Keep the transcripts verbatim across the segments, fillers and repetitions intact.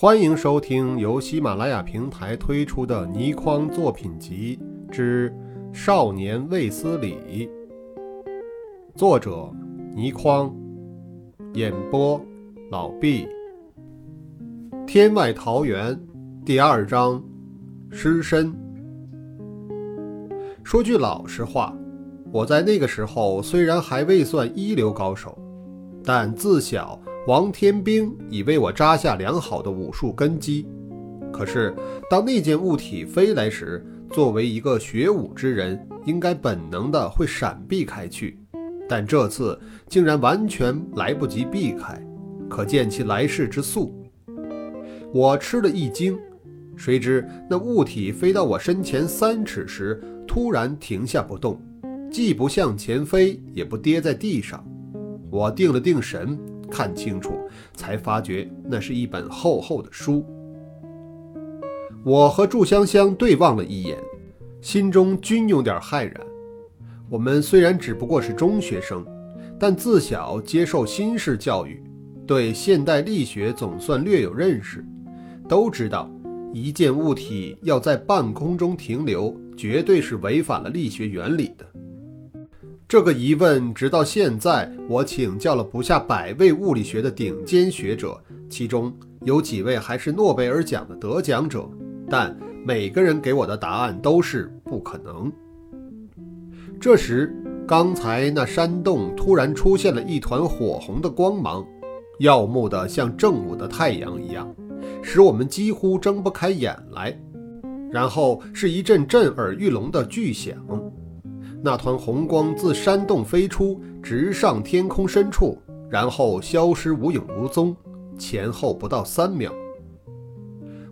欢迎收听由喜马拉雅平台推出的倪匡作品集之《少年卫斯理》，作者倪匡，演播老毕。天外桃源第二章，失身。说句老实话，我在那个时候虽然还未算一流高手，但自小王天兵已为我扎下良好的武术根基。可是当那件物体飞来时，作为一个学武之人，应该本能的会闪避开去，但这次竟然完全来不及避开，可见其来势之速。我吃了一惊，谁知那物体飞到我身前三尺时，突然停下不动，既不向前飞，也不跌在地上。我定了定神，看清楚，才发觉那是一本厚厚的书。我和祝香香对望了一眼，心中均有点骇然。我们虽然只不过是中学生，但自小接受新式教育，对现代力学总算略有认识，都知道一件物体要在半空中停留，绝对是违反了力学原理的。这个疑问直到现在，我请教了不下百位物理学的顶尖学者，其中有几位还是诺贝尔奖的得奖者，但每个人给我的答案都是不可能。这时，刚才那山洞突然出现了一团火红的光芒，耀目的像正午的太阳一样，使我们几乎睁不开眼来。然后是一阵震耳欲聋的巨响，那团红光自山洞飞出，直上天空深处，然后消失无影无踪，前后不到三秒。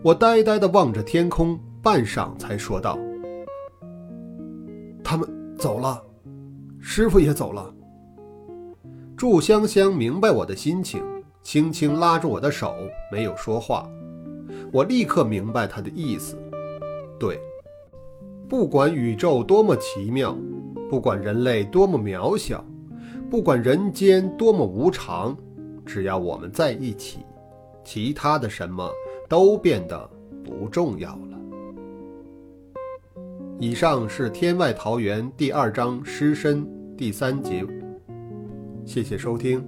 我呆呆地望着天空，半晌才说道：“他们走了，师父也走了。”祝香香明白我的心情，轻轻拉住我的手，没有说话。我立刻明白她的意思。对，不管宇宙多么奇妙，不管人类多么渺小，不管人间多么无常，只要我们在一起，其他的什么都变得不重要了。以上是《天外桃源》第二章失身第三节。谢谢收听。